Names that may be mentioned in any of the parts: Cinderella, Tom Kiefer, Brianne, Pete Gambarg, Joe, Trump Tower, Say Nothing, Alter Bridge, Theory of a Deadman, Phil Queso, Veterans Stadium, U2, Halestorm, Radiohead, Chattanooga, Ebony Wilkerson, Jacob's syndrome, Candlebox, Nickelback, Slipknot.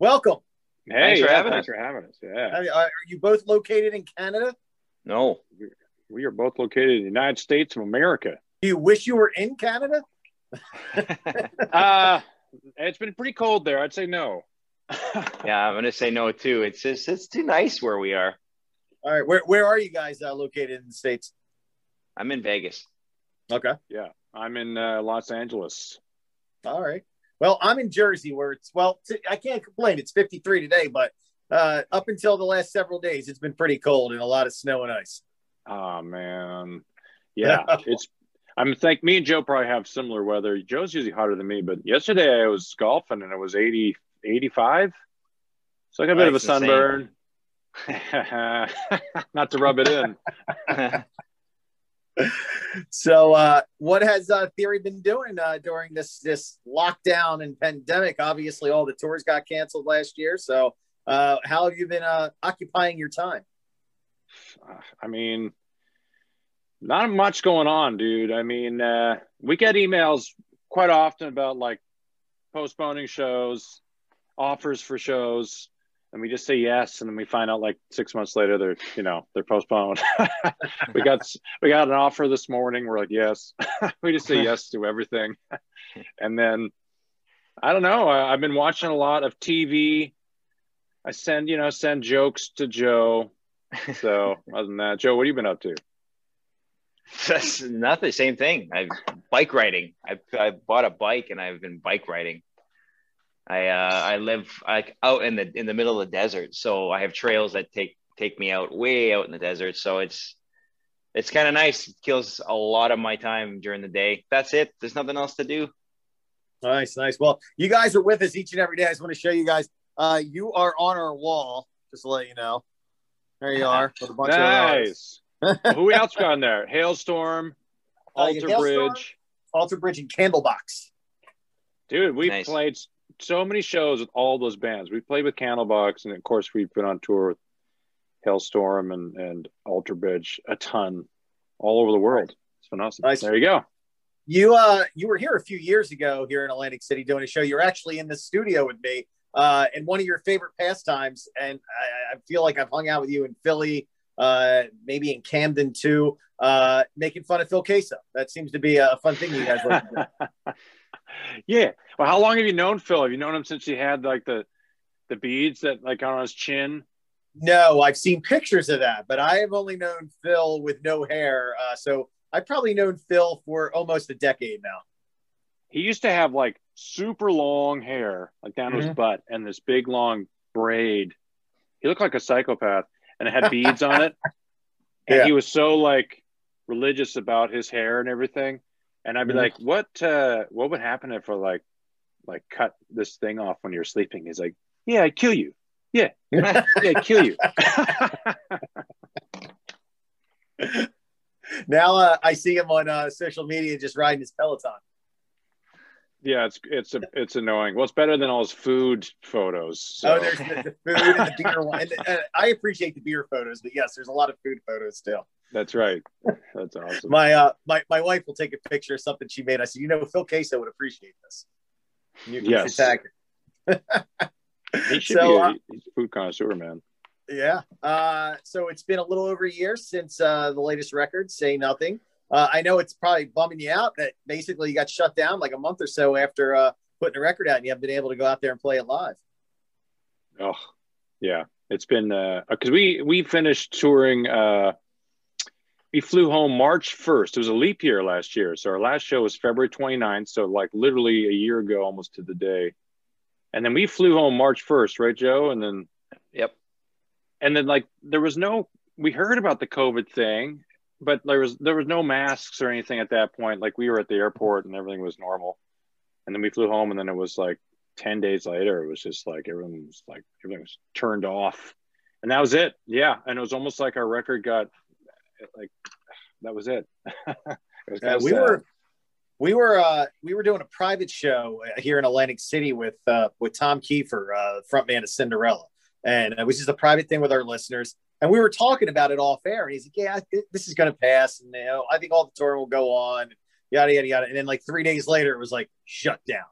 Welcome. Hey, thanks for having us. Yeah. Are you both located in Canada? No, we are both located in the United States of America. Do you wish you were in Canada? It's been pretty cold there. I'd say no. Yeah, I'm going to say no too. It's just, it's too nice where we are. All right. Where are you guys located in the States? I'm in Vegas. Okay. Yeah. I'm in Los Angeles. All right. Well, I'm in Jersey where it's, well, I can't complain. It's 53 today, but up until the last several days, it's been pretty cold and a lot of snow and ice. Oh, man. Yeah. I think me and Joe probably have similar weather. Joe's usually hotter than me, but yesterday I was golfing and it was 80, 85. So I got a bit of a sunburn. Not to rub it in. So what has Theory been doing during this lockdown and pandemic? Obviously, all the tours got canceled last year. So how have you been occupying your time? I mean, not much going on, dude. I mean, we get emails quite often about like postponing shows, offers for shows. And we just say yes, and then we find out like 6 months later they're postponed. we got an offer this morning. We're like yes. We just say yes to everything. And then I don't know. I've been watching a lot of TV. I send jokes to Joe. So other than that, Joe, what have you been up to? That's not the same thing. I've bike riding. I bought a bike and I've been bike riding. I live like out in the middle of the desert, so I have trails that take me out way out in the desert. So it's kind of nice. It kills a lot of my time during the day. That's it. There's nothing else to do. Nice. Well, you guys are with us each and every day. I just want to show you guys. You are on our wall. Just to let you know. There you are. With a bunch nice. Of well, who else got in there? Halestorm, Alter Bridge, and Candlebox. Dude, we've played so many shows with all those bands. We played with Candlebox, and of course we've been on tour with Halestorm and Alter Bridge a ton, all over the world. It's been awesome. Nice. There you go. You were here a few years ago here in Atlantic City doing a show. You're actually in the studio with me, and one of your favorite pastimes. And I feel like I've hung out with you in Philly, maybe in Camden too, making fun of Phil Queso. That seems to be a fun thing you guys like to do. Yeah. Well, how long have you known Phil? Have you known him since he had like the beads that like on his chin? No, I've seen pictures of that, but I have only known Phil with no hair. So I've probably known Phil for almost a decade now. He used to have like super long hair, like down his butt, and this big long braid. He looked like a psychopath, and it had beads on it. And he was so like religious about his hair and everything. And I'd be like, what would happen if I like cut this thing off when you're sleeping? He's like, yeah, I'd kill you. Yeah. Yeah, I'd kill you. Now I see him on social media just riding his Peloton. Yeah, it's annoying. Well, it's better than all his food photos. So. Oh, there's the food and the beer one. And I appreciate the beer photos, but yes, there's a lot of food photos still. That's right. That's awesome. My wife will take a picture of something she made. I said, Phil Queso would appreciate this. You can attack it. He should be a food connoisseur, man. Yeah. So it's been a little over a year since the latest record, Say Nothing. I know it's probably bumming you out that basically you got shut down like a month or so after putting a record out and you haven't been able to go out there and play it live. Oh, yeah. It's been because we finished touring. We flew home March 1st. It was a leap year last year. So our last show was February 29th. So like literally a year ago, almost to the day. And then we flew home March 1st, right, Joe? And then, and then like, we heard about the COVID thing, but there was no masks or anything at that point. Like we were at the airport and everything was normal. And then we flew home and then it was like 10 days later, it was just like, everything was turned off and that was it. Yeah. And it was almost like our record got, like that was it. We were doing a private show here in Atlantic City with Tom Kiefer, frontman of Cinderella, and it was just a private thing with our listeners. And we were talking about it off air. And he's like, "Yeah, this is going to pass, and I think all the tour will go on, yada yada yada." And then like 3 days later, it was like shut down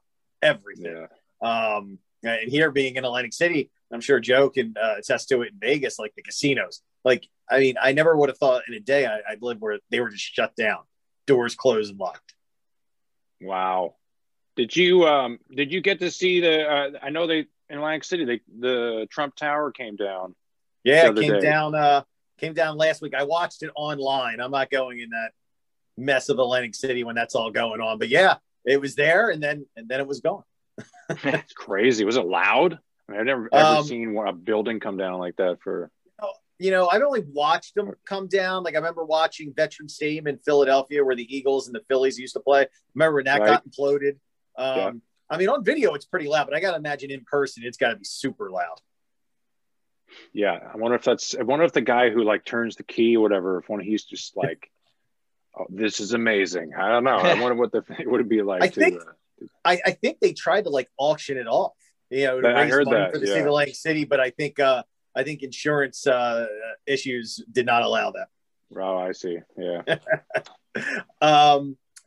everything. Yeah. And here being in Atlantic City, I'm sure Joe can attest to it in Vegas, like the casinos. Like, I mean, I never would have thought in a day I'd live where they were just shut down, doors closed and locked. Wow. Did you get to see the, I know they, in Atlantic City, the Trump Tower came down. Yeah, it came down last week. I watched it online. I'm not going in that mess of Atlantic City when that's all going on. But yeah, it was there and then it was gone. That's crazy. Was it loud? I mean, I've never ever seen a building come down like that for... You know, I've only watched them come down. Like, I remember watching Veterans Stadium in Philadelphia where the Eagles and the Phillies used to play. Remember when that got imploded? Yeah. I mean, on video, it's pretty loud, but I got to imagine in person, it's got to be super loud. Yeah. I wonder if the guy who, like, turns the key or whatever, if one, he's just like, oh, this is amazing. I don't know. I wonder what it would be like. I think they tried to, like, auction it off. You know, to raise money for the city of Atlantic City, but I think insurance issues did not allow that. Oh, I see. Yeah.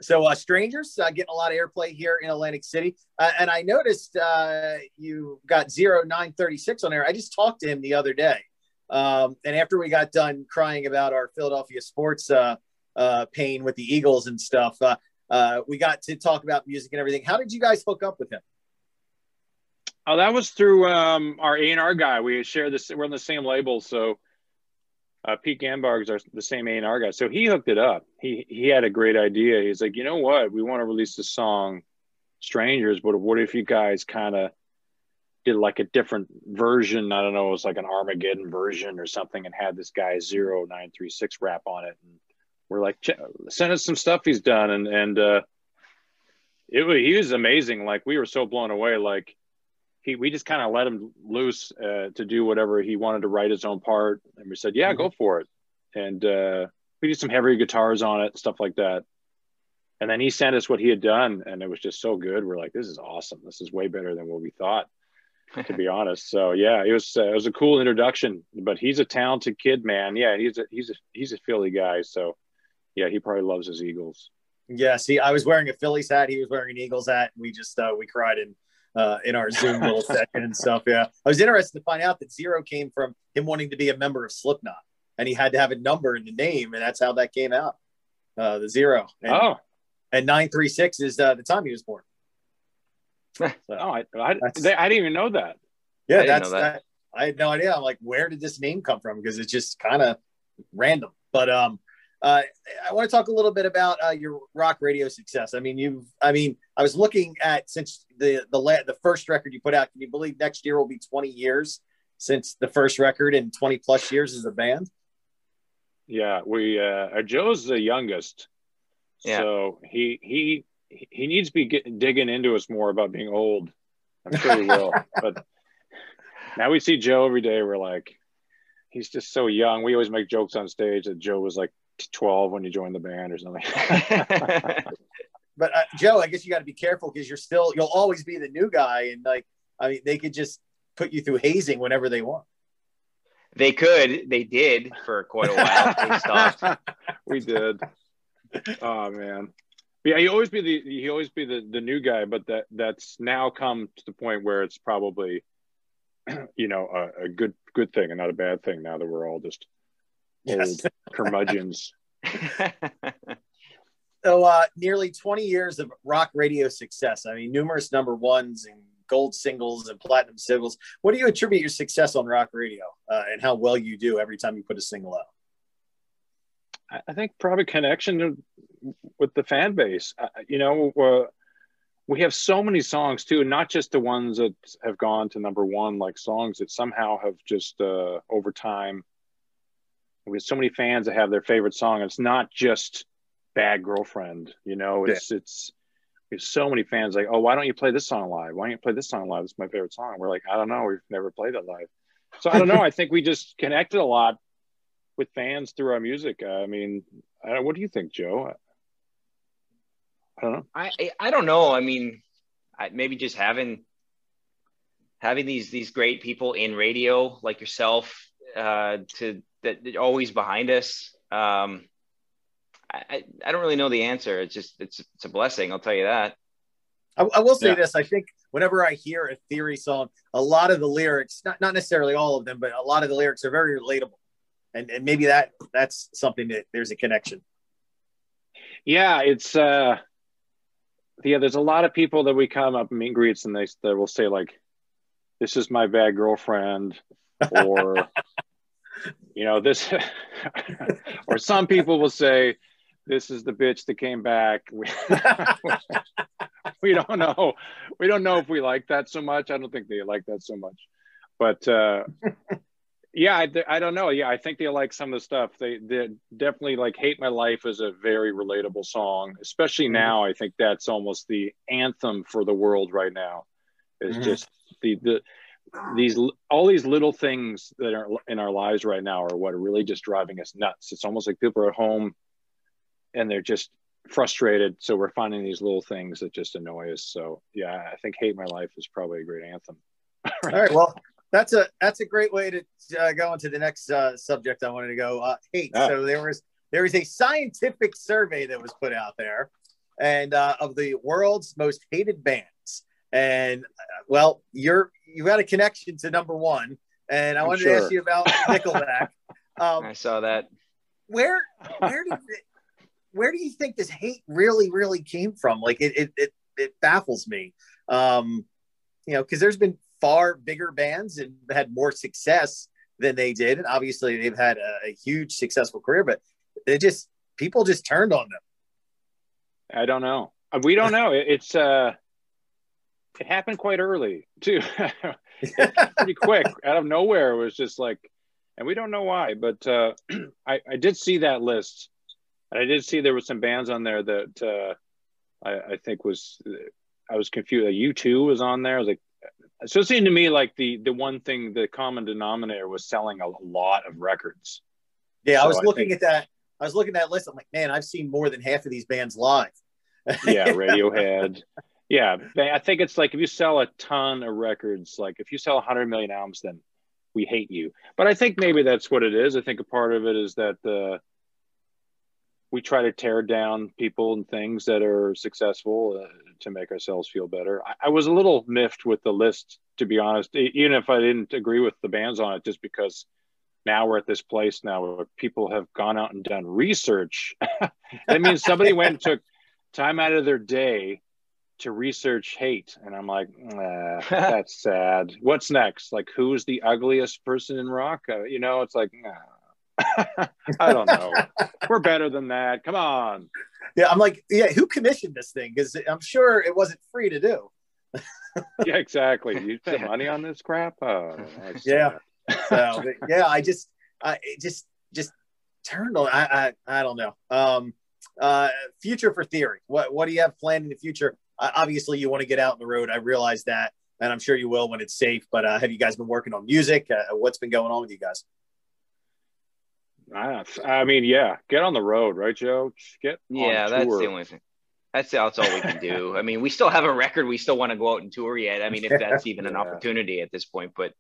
So Strangers getting a lot of airplay here in Atlantic City. And I noticed you got 0936 on air. I just talked to him the other day. And after we got done crying about our Philadelphia sports pain with the Eagles and stuff, we got to talk about music and everything. How did you guys hook up with him? Oh, that was through our A&R guy. We share this. We're on the same label, so Pete Gambarg is the same A&R guy. So he hooked it up. He had a great idea. He's like, you know what? We want to release the song "Strangers," but what if you guys kind of did like a different version? I don't know. It was like an Armageddon version or something, and had this guy 0936 rap on it. And we're like, send us some stuff he's done, and he was amazing. Like, we were so blown away. Like. We just kind of let him loose to do whatever he wanted, to write his own part. And we said, yeah, mm-hmm. Go for it. And we did some heavier guitars on it, stuff like that. And then he sent us what he had done. And it was just so good. We're like, this is awesome. This is way better than what we thought, to be honest. So, yeah, it was a cool introduction. But he's a talented kid, man. Yeah, he's a Philly guy. So, yeah, he probably loves his Eagles. Yeah, see, I was wearing a Phillies hat. He was wearing an Eagles hat. And we just we cried in our Zoom little session and stuff. Yeah. I was interested to find out that 0 came from him wanting to be a member of Slipknot, and he had to have a number in the name. And that's how that came out. The 0 and 936 is the time he was born. So, I didn't even know that. Yeah. I had no idea. I'm like, where did this name come from? Cause it's just kind of random, but, I want to talk a little bit about your rock radio success. I mean, I was looking at, since the first record you put out, can you believe next year will be 20 years since the first record and 20 plus years as a band? Yeah, Joe's the youngest. Yeah. So he needs to be digging into us more about being old. I'm sure he will. But now we see Joe every day. We're like, he's just so young. We always make jokes on stage that Joe was like 12 when you joined the band or something. But Joe, I guess you got to be careful, because you'll always be the new guy, and like, I mean, they could just put you through hazing whenever they want. They did for quite a while. They stopped. We did. Oh man, yeah. You always be the new guy, but that's now come to the point where it's probably, you know, a good thing and not a bad thing now that we're all just old curmudgeons. So nearly 20 years of rock radio success. I mean, numerous number ones and gold singles and platinum singles. What do you attribute your success on rock radio and how well you do every time you put a single out? I think probably connection with the fan base. You know, we have so many songs too, and not just the ones that have gone to number one, like songs that somehow have just over time. We have so many fans that have their favorite song. It's not just "Bad Girlfriend," you know. We have so many fans like, oh, why don't you play this song live? Why don't you play this song live? It's my favorite song. We're like, I don't know. We've never played it live, so I don't know. I think we just connected a lot with fans through our music. I mean, what do you think, Joe? I don't know. I don't know. I mean, maybe just having these great people in radio like yourself to. That they're always behind us. I don't really know the answer. It's a blessing, I'll tell you that. I will say this. I think whenever I hear a Theory song, a lot of the lyrics, not necessarily all of them, but a lot of the lyrics are very relatable. And maybe that's something that there's a connection. Yeah, it's, yeah, there's a lot of people that we come up and meet and greets and they will say like, this is my bad girlfriend, or, you know, this, or some people will say, this is the bitch that came back. We don't know. We don't know if we like that so much. I don't think they like that so much, but yeah, I don't know. Yeah, I think they like some of the stuff. They definitely like Hate My Life is a very relatable song, especially now. I think that's almost the anthem for the world right now. It's just all these little things that are in our lives right now are what are really just driving us nuts. It's almost like people are at home and they're just frustrated, so we're finding these little things that just annoy us. So yeah, I think Hate My Life is probably a great anthem. All right, well, that's a great way to go into the next subject I wanted to go hate. So there was a scientific survey that was put out there, and of the world's most hated bands, and well, you've got a connection to number one, and I wanted to ask you about Nickelback. I saw that. Where do you think this hate really came from? Like it baffles me, you know, because there's been far bigger bands and had more success than they did. And obviously they've had a huge successful career, but people just turned on them. I don't know. We don't know. It's it happened quite early too. Pretty quick out of nowhere. It was just like, and we don't know why, but I did see that list. And I did see there were some bands on there that I think I was confused. U2 was on there. I was like, so it seemed to me like the one thing, the common denominator was selling a lot of records. Yeah, so I was looking at that list. I'm like, man, I've seen more than half of these bands live. Yeah, Radiohead. Yeah, I think it's like if you sell a ton of records, like if you sell 100 million albums, then we hate you. But I think maybe that's what it is. I think a part of it is that we try to tear down people and things that are successful to make ourselves feel better. I was a little miffed with the list, to be honest, even if I didn't agree with the bands on it, just because now we're at this place now where people have gone out and done research. That means somebody went and took time out of their day to research hate. And I'm like, that's sad. What's next? Like, who's the ugliest person in rock? You know, it's like, nah. I don't know. We're better than that. Come on. Yeah, I'm like, yeah, who commissioned this thing? Because I'm sure it wasn't free to do. Yeah, exactly. You spent money on this crap. Yeah. So, yeah, I just turned on. I don't know. Future for Theory. What do you have planned in the future? Obviously, you want to get out on the road. I realize that, and I'm sure you will when it's safe. But have you guys been working on music? What's been going on with you guys? I mean, yeah, get on the road, right, Joe? Yeah, that's the only thing. That's all we can do. I mean, we still have a record. We still want to go out and tour yet. I mean, if that's even an opportunity at this point. But,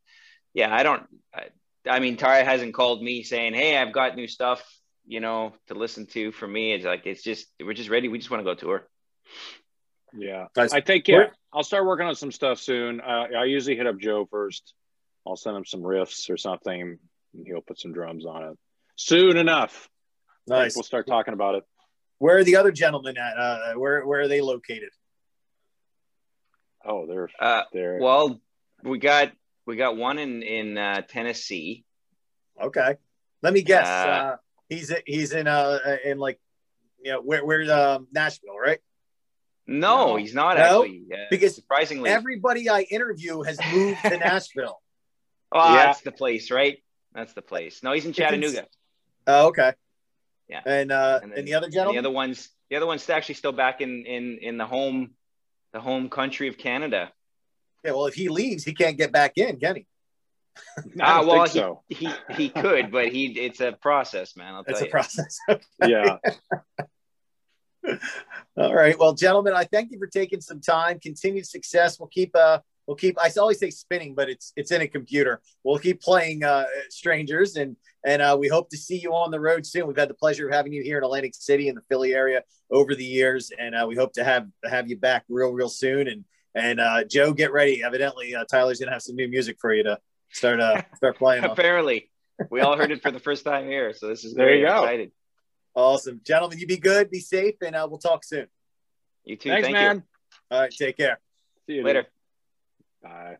yeah, I mean, Tara hasn't called me saying, hey, I've got new stuff, you know, to listen to for me. It's like, we're just ready. We just want to go tour. Yeah. I think, yeah, I'll start working on some stuff soon. I usually hit up Joe first. I'll send him some riffs or something, and he'll put some drums on it. Soon enough. Nice. We'll start talking about it. Where are the other gentlemen at? Where are they located? Oh, they're well, we got one in Tennessee. Okay. Let me guess. He's in like, you know, where's Nashville, right? No, he's not actually. Because surprisingly, everybody I interview has moved to Nashville. Oh, yeah. That's the place, right? That's the place. No, he's in Chattanooga. Oh, okay. Yeah. And the other gentleman? The other one's actually still back in the home country of Canada. Yeah, well, if he leaves, he can't get back in, can he? Well, so. he could, but it's a process, man. I'll tell you. It's a process. Okay. Yeah. All right. Well, gentlemen, I thank you for taking some time. Continued success. We'll keep. I always say spinning, but it's in a computer. We'll keep playing Strangers, and we hope to see you on the road soon. We've had the pleasure of having you here in Atlantic City and the Philly area over the years, and we hope to have you back real soon. And And Joe, get ready. Evidently, Tyler's going to have some new music for you to start playing. Apparently. We all heard it for the first time here. So this is very exciting. Awesome. Gentlemen, you be good, be safe, and we'll talk soon. You too. Thanks, man. Thank you. All right. Take care. See you later. Bye.